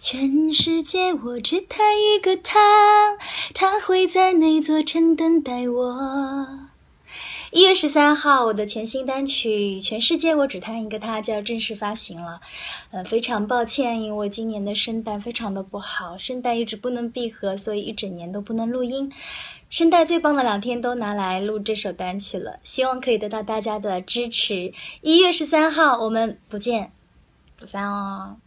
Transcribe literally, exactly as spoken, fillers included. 全世界我只谈一个他，他会在那座城等待我。一月十三号，我的全新单曲《全世界我只谈一个他》就要正式发行了。呃，非常抱歉，因为我今年的声带非常的不好，声带一直不能闭合，所以一整年都不能录音。声带最棒的两天都拿来录这首单曲了，希望可以得到大家的支持。一月十三号，我们不见不散哦。